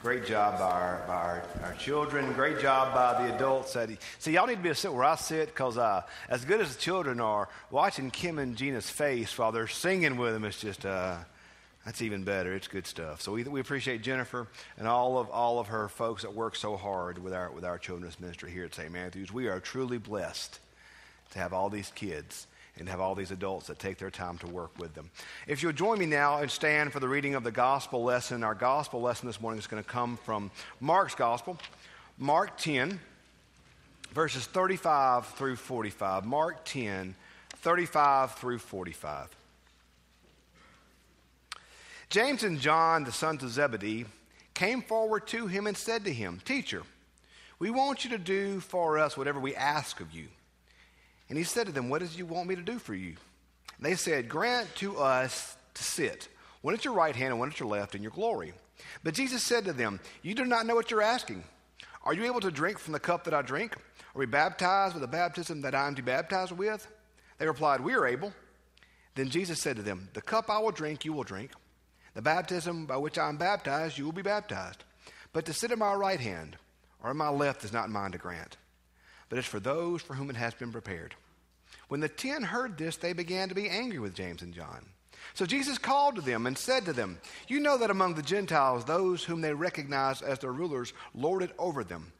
Great job by our children. Great job by the adults. See, y'all need to be able to sit where I sit, because as good as the children are, watching Kim and Gina's face while they're singing with them, it's just, that's even better. It's good stuff. So we appreciate Jennifer and all of her folks that work so hard with our children's ministry here at St. Matthew's. We are truly blessed to have all these kids and have all these adults that take their time to work with them. If you'll join me now and stand for the reading of the gospel lesson. Our gospel lesson this morning is going to come from Mark's gospel, Mark 10, verses 35 through 45. Mark 10, 35 through 45. James and John, the sons of Zebedee, came forward to him and said to him, "Teacher, we want you to do for us whatever we ask of you." And he said to them, "What do you want me to do for you?" And they said, "Grant to us to sit, one at your right hand and one at your left in your glory." But Jesus said to them, "You do not know what you're asking. Are you able to drink from the cup that I drink? Are we baptized with the baptism that I am to be baptized with?" They replied, "We are able." Then Jesus said to them, "The cup I will drink, you will drink. The baptism by which I am baptized, you will be baptized. But to sit at my right hand or at my left is not mine to grant, but it's for those for whom it has been prepared." When the 10 heard this, they began to be angry with James and John. So Jesus called to them and said to them, "You know that among the Gentiles, those whom they recognize as their rulers lord it over them,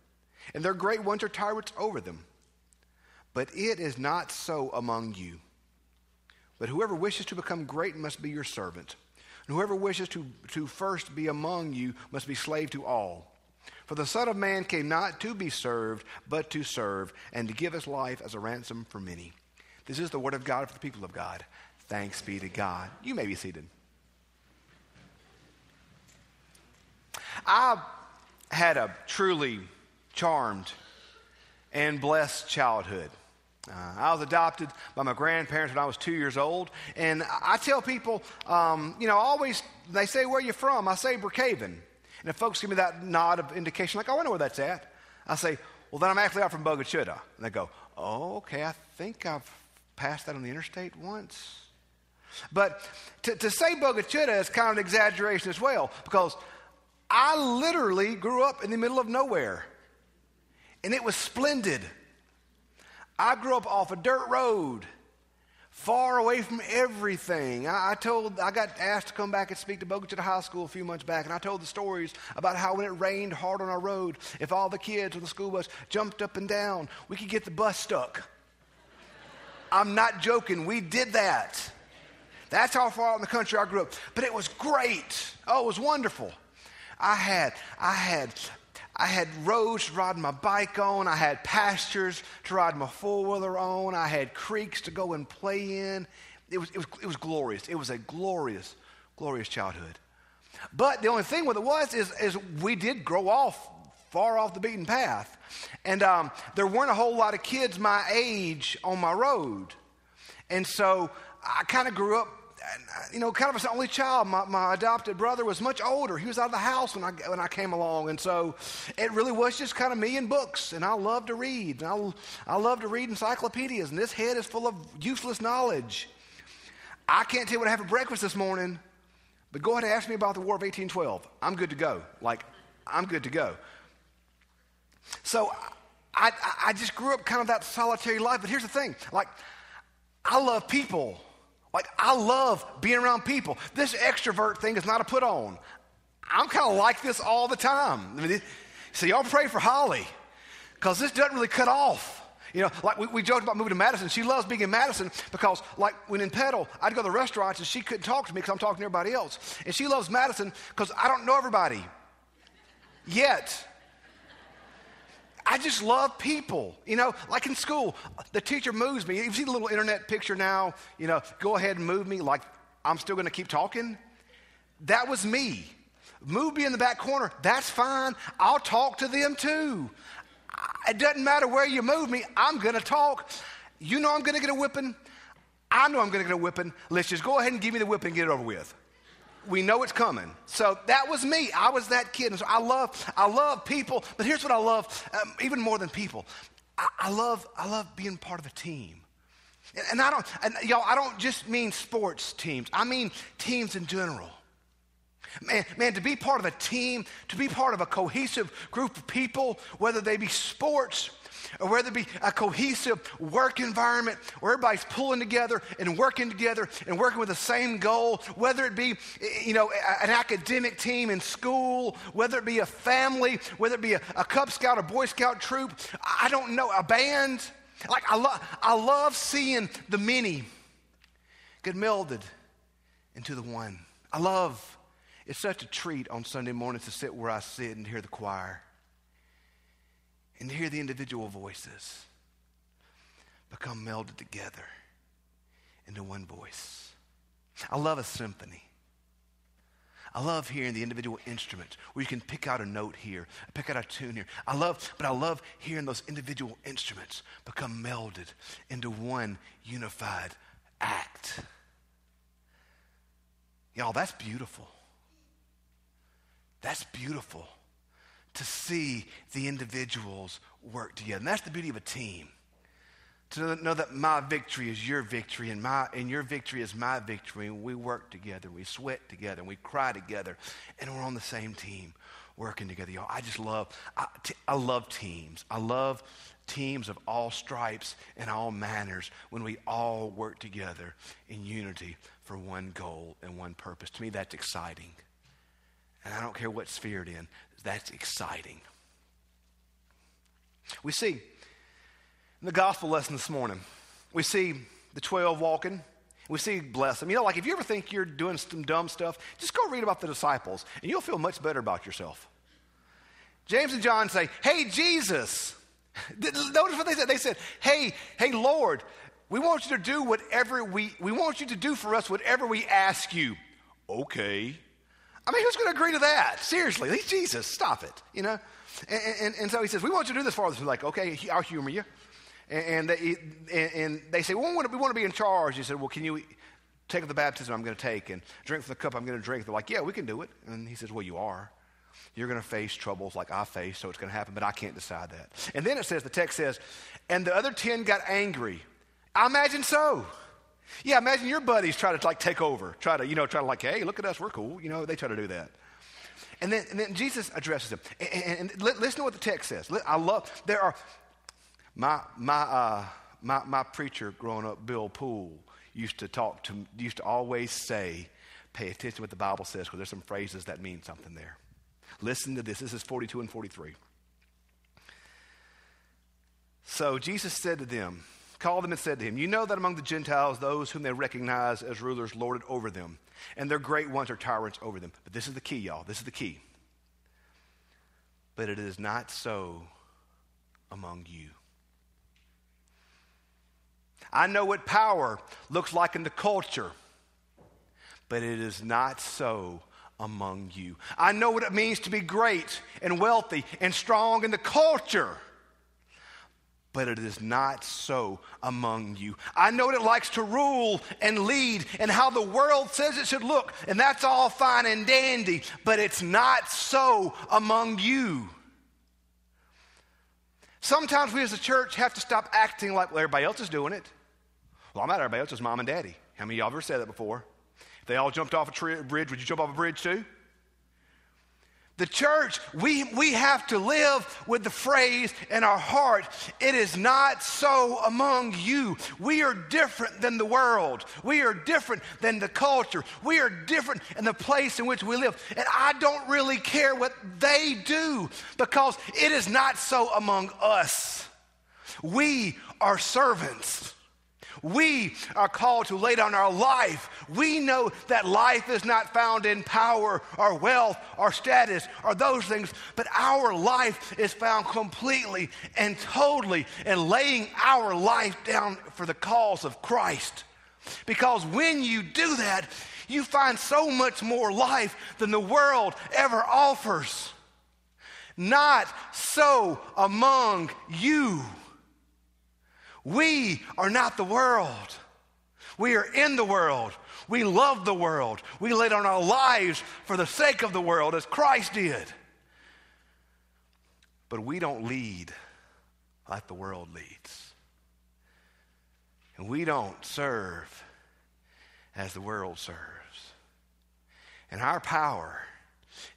and their great ones are tyrants over them. But it is not so among you. But whoever wishes to become great must be your servant, and whoever wishes to first be among you must be slave to all. For the Son of Man came not to be served, but to serve, and to give his life as a ransom for many." This is the word of God for the people of God. Thanks be to God. You may be seated. I had a truly charmed and blessed childhood. I was adopted by my grandparents when I was 2 years old. And I tell people, always, they say, "Where are you from?" I say, "Brookhaven." And if folks give me that nod of indication, like, "Oh, I know where that's at," I say, "Well, then I'm actually out from Bogue Chitto." And they go, "Oh, okay, I think I've passed that on the interstate once." But to say Bogue Chitto is kind of an exaggeration as well, because I literally grew up in the middle of nowhere. And it was splendid. I grew up off a dirt road, far away from everything. I got asked to come back and speak to Bogue Chitto High School a few months back, and I told the stories about how when it rained hard on our road, if all the kids on the school bus jumped up and down, we could get the bus stuck. I'm not joking. We did that. That's how far out in the country I grew up. But it was great. Oh, it was wonderful. I had roads to ride my bike on. I had pastures to ride my four-wheeler on. I had creeks to go and play in. It was glorious. It was a glorious, glorious childhood. But the only thing with it was is we did grow off, far off the beaten path. And there weren't a whole lot of kids my age on my road. And so I kind of grew up, kind of as the only child. My adopted brother was much older. He was out of the house when I came along. And so it really was just kind of me and books. And I love to read. And I love to read encyclopedias. And this head is full of useless knowledge. I can't tell you what I have for breakfast this morning, but go ahead and ask me about the War of 1812. I'm good to go. I'm good to go. So I just grew up kind of that solitary life. But here's the thing. I love people. I love being around people. This extrovert thing is not a put on. I'm kind of like this all the time. So y'all pray for Holly, because this doesn't really cut off. We joked about moving to Madison. She loves being in Madison because, when in Petal, I'd go to the restaurants and she couldn't talk to me because I'm talking to everybody else. And she loves Madison because I don't know everybody yet. I just love people, in school, the teacher moves me. You see the little internet picture now, go ahead and move me, I'm still going to keep talking. That was me. Move me in the back corner, that's fine. I'll talk to them too. It doesn't matter where you move me, I'm going to talk. You know I'm going to get a whipping. I know I'm going to get a whipping. Let's just go ahead and give me the whipping and get it over with. We know it's coming. So that was me. I was that kid. And so I love people. But here's what I love, even more than people. I love being part of a team. And I don't just mean sports teams. I mean teams in general. Man, to be part of a team, to be part of a cohesive group of people, whether they be sports or whether it be a cohesive work environment where everybody's pulling together and working with the same goal, whether it be, you know, an academic team in school, whether it be a family, whether it be a Cub Scout or Boy Scout troop, I don't know, a band. Like, I love seeing the many get melded into the one. I love, it's such a treat on Sunday mornings to sit where I sit and hear the choir. And to hear the individual voices become melded together into one voice. I love a symphony. I love hearing the individual instruments where you can pick out a note here, pick out a tune here. I love hearing those individual instruments become melded into one unified act. Y'all, that's beautiful. That's beautiful. To see the individuals work together. And that's the beauty of a team. To know that my victory is your victory and your victory is my victory. And we work together, we sweat together, and we cry together, and we're on the same team working together, y'all. I just love, I love teams. I love teams of all stripes and all manners when we all work together in unity for one goal and one purpose. To me, that's exciting. And I don't care what sphere it's in, that's exciting. We see in the gospel lesson this morning, we see the 12 walking. We see bless them. You know, like if you ever think you're doing some dumb stuff, just go read about the disciples and you'll feel much better about yourself. James and John say, hey, Jesus. Notice what they said. They said, hey, Lord, we want you to do whatever we want you to do for us, whatever we ask you. Okay. I mean, who's going to agree to that? Seriously, he's Jesus. Stop it, you know? And so he says, we want you to do this for us. We're like, okay, I'll humor you. And they say, well, we want to be in charge. He said, well, can you take the baptism I'm going to take and drink from the cup I'm going to drink? They're like, yeah, we can do it. And he says, well, you are. You're going to face troubles like I face, so it's going to happen, but I can't decide that. And then it says, the text says, and the other 10 got angry. I imagine so. Yeah, imagine your buddies try to like take over, try to hey, look at us, we're cool. You know, they try to do that. And then Jesus addresses them. And listen to what the text says. I love, there are, my preacher growing up, Bill Poole, used to always say, pay attention to what the Bible says, because there's some phrases that mean something there. Listen to this. This is 42 and 43. So Jesus said to them, called them and said to him, you know that among the Gentiles, those whom they recognize as rulers lord it over them, and their great ones are tyrants over them. But this is the key, y'all. This is the key. But it is not so among you. I know what power looks like in the culture, but it is not so among you. I know what it means to be great and wealthy and strong in the culture, but it is not so among you. I know what it likes to rule and lead and how the world says it should look, and that's all fine and dandy, but it's not so among you. Sometimes we as a church have to stop acting like, well, everybody else is doing it. Well, I'm not everybody else's mom and daddy. How many of y'all have ever said that before? If they all jumped off a bridge, would you jump off a bridge too? The church, we have to live with the phrase in our heart, it is not so among you. We are different than the world. We are different than the culture. We are different in the place in which we live. And I don't really care what they do, because it is not so among us. We are servants. We are called to lay down our life. We know that life is not found in power or wealth or status or those things, but our life is found completely and totally in laying our life down for the cause of Christ. Because when you do that, you find so much more life than the world ever offers. Not so among you. We are not the world. We are in the world. We love the world. We lay down our lives for the sake of the world as Christ did. But we don't lead like the world leads. And we don't serve as the world serves. And our power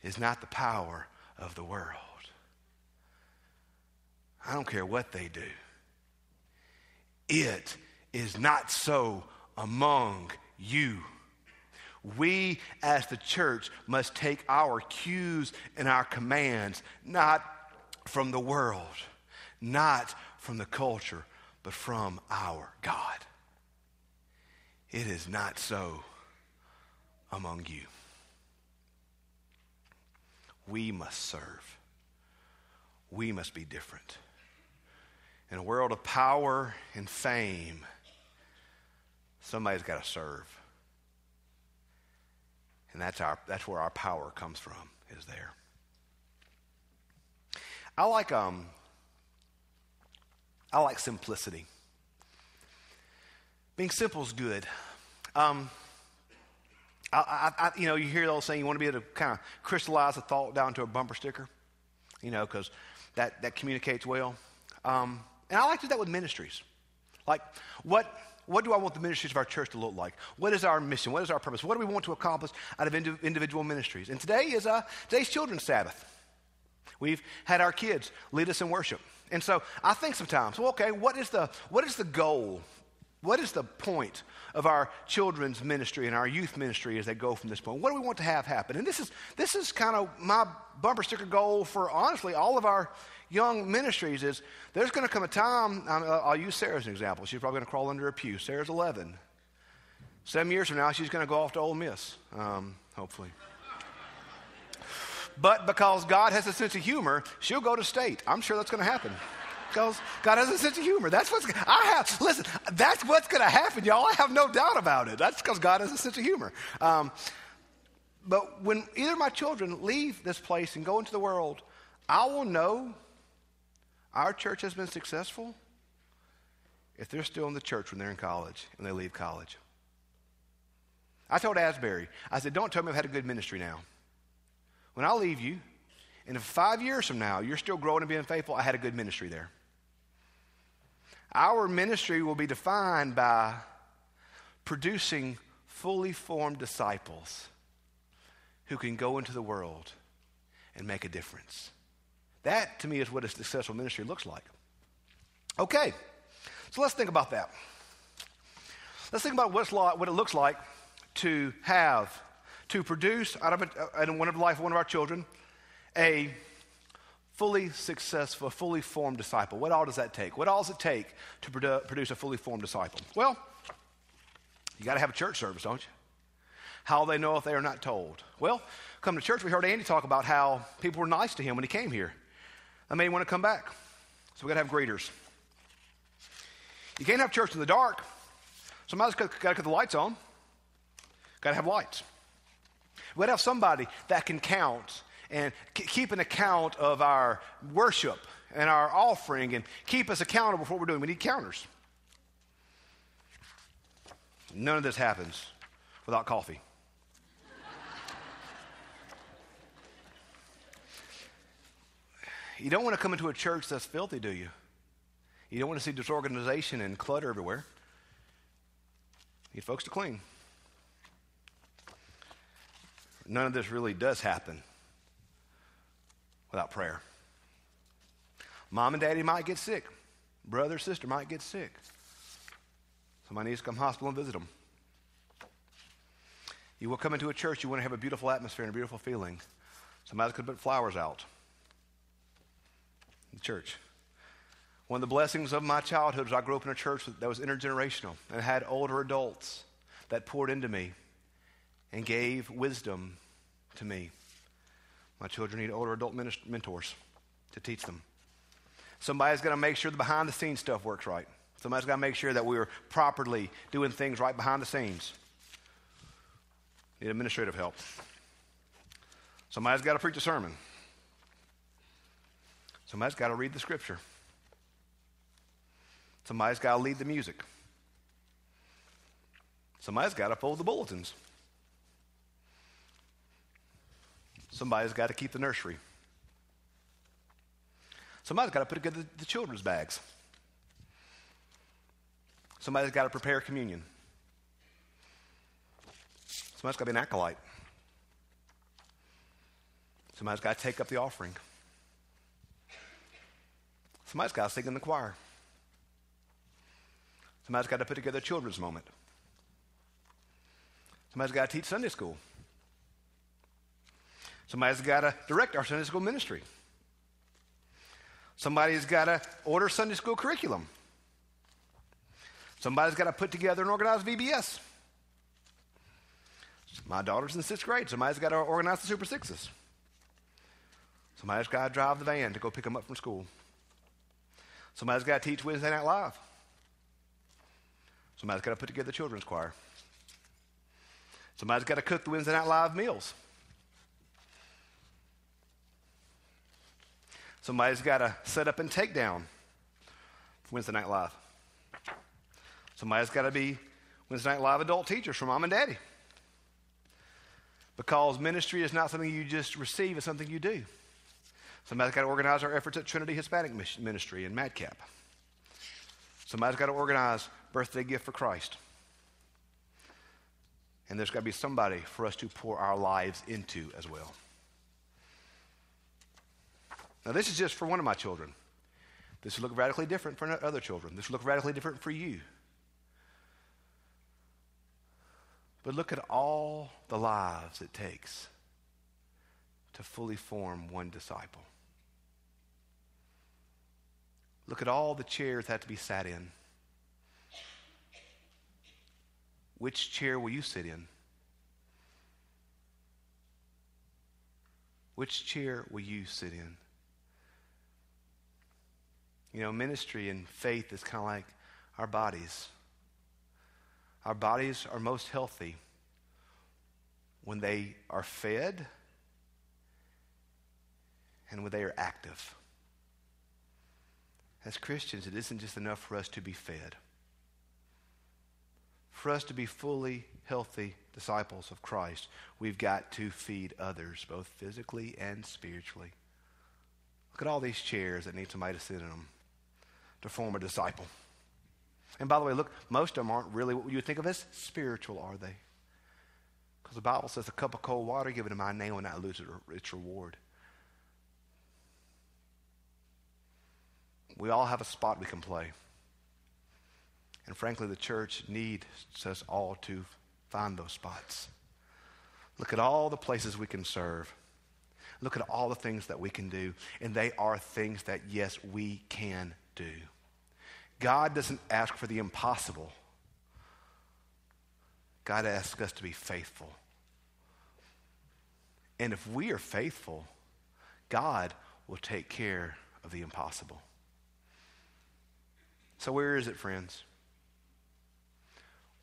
is not the power of the world. I don't care what they do. It is not so among you. We as the church must take our cues and our commands, not from the world, not from the culture, but from our God. It is not so among you. We must serve. We must be different. In a world of power and fame, somebody's got to serve. And that's where our power comes from, is there. I like simplicity. Being simple is good. I you hear the old saying, you want to be able to kind of crystallize a thought down to a bumper sticker, because that communicates well. And I like to do that with ministries. Like, what do I want the ministries of our church to look like? What is our mission? What is our purpose? What do we want to accomplish out of individual ministries? And today's Children's Sabbath. We've had our kids lead us in worship. And so I think sometimes, what is the goal? What is the point of our children's ministry and our youth ministry as they go from this point? What do we want to have happen? And this is kind of my bumper sticker goal for, honestly, all of our young ministries is there's going to come a time, I'll use Sarah as an example. She's probably going to crawl under a pew. Sarah's 11. 7 years from now, she's going to go off to Ole Miss, hopefully. But because God has a sense of humor, she'll go to state. I'm sure that's going to happen. Because God has a sense of humor. That's what's going to happen, y'all. I have no doubt about it. That's because God has a sense of humor. But when either of my children leave this place and go into the world, I will know our church has been successful if they're still in the church when they're in college and they leave college. I told Asbury, I said, don't tell me I've had a good ministry now. When I leave you, and if 5 years from now you're still growing and being faithful, I had a good ministry there. Our ministry will be defined by producing fully formed disciples who can go into the world and make a difference. That, to me, is what a successful ministry looks like. Okay, so let's think about that. Let's think about what it looks like to produce out of the life of one of our children a fully successful, fully formed disciple. What all does that take? What all does it take to produce a fully formed disciple? Well, you got to have a church service, don't you? How they know if they are not told? Well, come to church, we heard Andy talk about how people were nice to him when he came here. That made him want to come back. So we got to have greeters. You can't have church in the dark. Somebody's got to cut the lights on. Got to have lights. We got to have somebody that can count and keep an account of our worship and our offering and keep us accountable for what we're doing. We need counters. None of this happens without coffee. You don't want to come into a church that's filthy, do you? You don't want to see disorganization and clutter everywhere. You need folks to clean. None of this really does happen without prayer. Mom and daddy might get sick. Brother or sister might get sick. Somebody needs to come to the hospital and visit them. You will come into a church, you want to have a beautiful atmosphere and a beautiful feeling. Somebody could put flowers out in the church. One of the blessings of my childhood was I grew up in a church that was intergenerational and had older adults that poured into me and gave wisdom to me. My children need older adult mentors to teach them. Somebody's got to make sure the behind-the-scenes stuff works right. Somebody's got to make sure that we're properly doing things right behind the scenes. Need administrative help. Somebody's got to preach a sermon. Somebody's got to read the scripture. Somebody's got to lead the music. Somebody's got to fold the bulletins. Somebody's got to keep the nursery. Somebody's got to put together the children's bags. Somebody's got to prepare communion. Somebody's got to be an acolyte. Somebody's got to take up the offering. Somebody's got to sing in the choir. Somebody's got to put together a children's moment. Somebody's got to teach Sunday school. Somebody's got to direct our Sunday school ministry. Somebody's got to order Sunday school curriculum. Somebody's got to put together and organize VBS. My daughter's in sixth grade. Somebody's got to organize the Super Sixes. Somebody's got to drive the van to go pick them up from school. Somebody's got to teach Wednesday Night Live. Somebody's got to put together the children's choir. Somebody's got to cook the Wednesday Night Live meals. Somebody's got to set up and take down Wednesday Night Live. Somebody's got to be Wednesday Night Live adult teachers for mom and daddy. Because ministry is not something you just receive, it's something you do. Somebody's got to organize our efforts at Trinity Hispanic Ministry and Madcap. Somebody's got to organize birthday gift for Christ. And there's got to be somebody for us to pour our lives into as well. Now, this is just for one of my children. This will look radically different for other children. This will look radically different for you. But look at all the lives it takes to fully form one disciple. Look at all the chairs that have to be sat in. Which chair will you sit in? Which chair will you sit in? You know, ministry and faith is kind of like our bodies. Our bodies are most healthy when they are fed and when they are active. As Christians, it isn't just enough for us to be fed. For us to be fully healthy disciples of Christ, we've got to feed others, both physically and spiritually. Look at all these chairs that need somebody to sit in them to form a disciple. And by the way, look, most of them aren't really what you would think of as spiritual, are they? Because the Bible says a cup of cold water given in my name will not lose its reward. We all have a spot we can play. And frankly, the church needs us all to find those spots. Look at all the places we can serve. Look at all the things that we can do. And they are things that, yes, we can do. God doesn't ask for the impossible. God asks us to be faithful. And if we are faithful, God will take care of the impossible. So where is it, friends?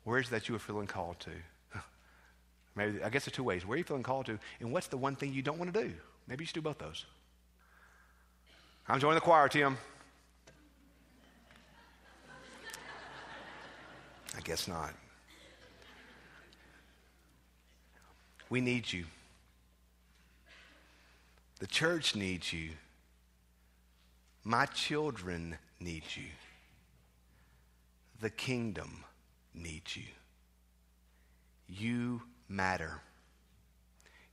Where is it that you are feeling called to? Maybe, I guess there are two ways. Where are you feeling called to? And what's the one thing you don't want to do? Maybe you should do both those. I'm joining the choir, Tim. I guess not. We need you. The church needs you. My children need you. The kingdom needs you. You matter.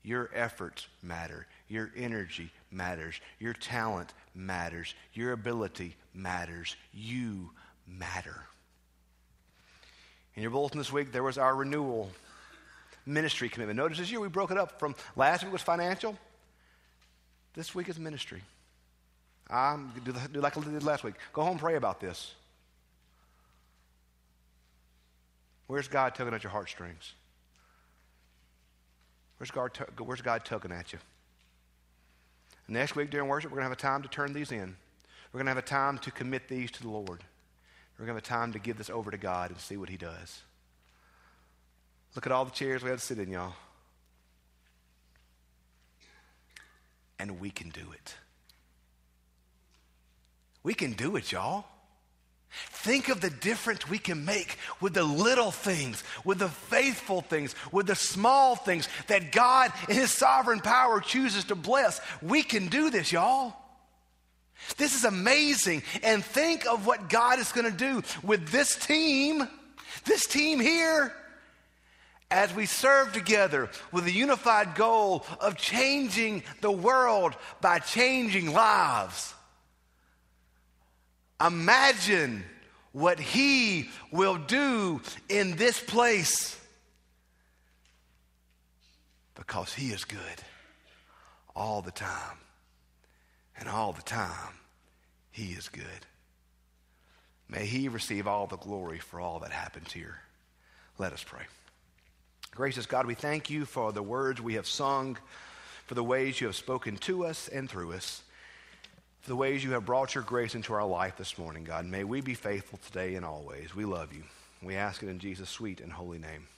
Your efforts matter. Your energy matters. Your talent matters. Your ability matters. You matter. In your bulletin this week, there was our renewal ministry commitment. Notice this year we broke it up from last week was financial. This week is ministry. I'm going to do like I did last week. Go home and pray about this. Where's God tugging at your heartstrings? Where's God tugging at you? Next week during worship, we're going to have a time to turn these in. We're going to have a time to commit these to the Lord. We're going to have time to give this over to God and see what he does. Look at all the chairs we have to sit in, y'all. And we can do it. We can do it, y'all. Think of the difference we can make with the little things, with the faithful things, with the small things that God in his sovereign power chooses to bless. We can do this, y'all. This is amazing. And think of what God is going to do with this team here, as we serve together with the unified goal of changing the world by changing lives. Imagine what he will do in this place, because he is good all the time, and all the time he is good. May he receive all the glory for all that happens here. Let us pray. Gracious God, we thank you for the words we have sung, for the ways you have spoken to us and through us, for the ways you have brought your grace into our life this morning, God. May we be faithful today and always. We love you. We ask it in Jesus' sweet and holy name.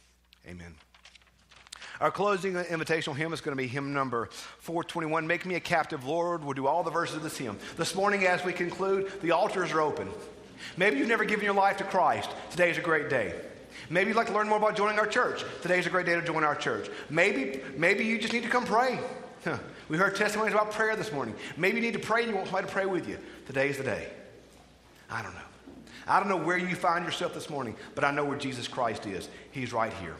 Amen. Our closing invitational hymn is going to be hymn number 421, Make Me a Captive, Lord. We'll do all the verses of this hymn. This morning as we conclude, the altars are open. Maybe you've never given your life to Christ. Today is a great day. Maybe you'd like to learn more about joining our church. Today's a great day to join our church. Maybe you just need to come pray. We heard testimonies about prayer this morning. Maybe you need to pray and you want somebody to pray with you. Today's the day. I don't know. I don't know where you find yourself this morning, but I know where Jesus Christ is. He's right here.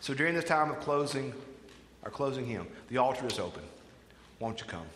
So during this time of closing, our closing hymn, the altar is open. Won't you come?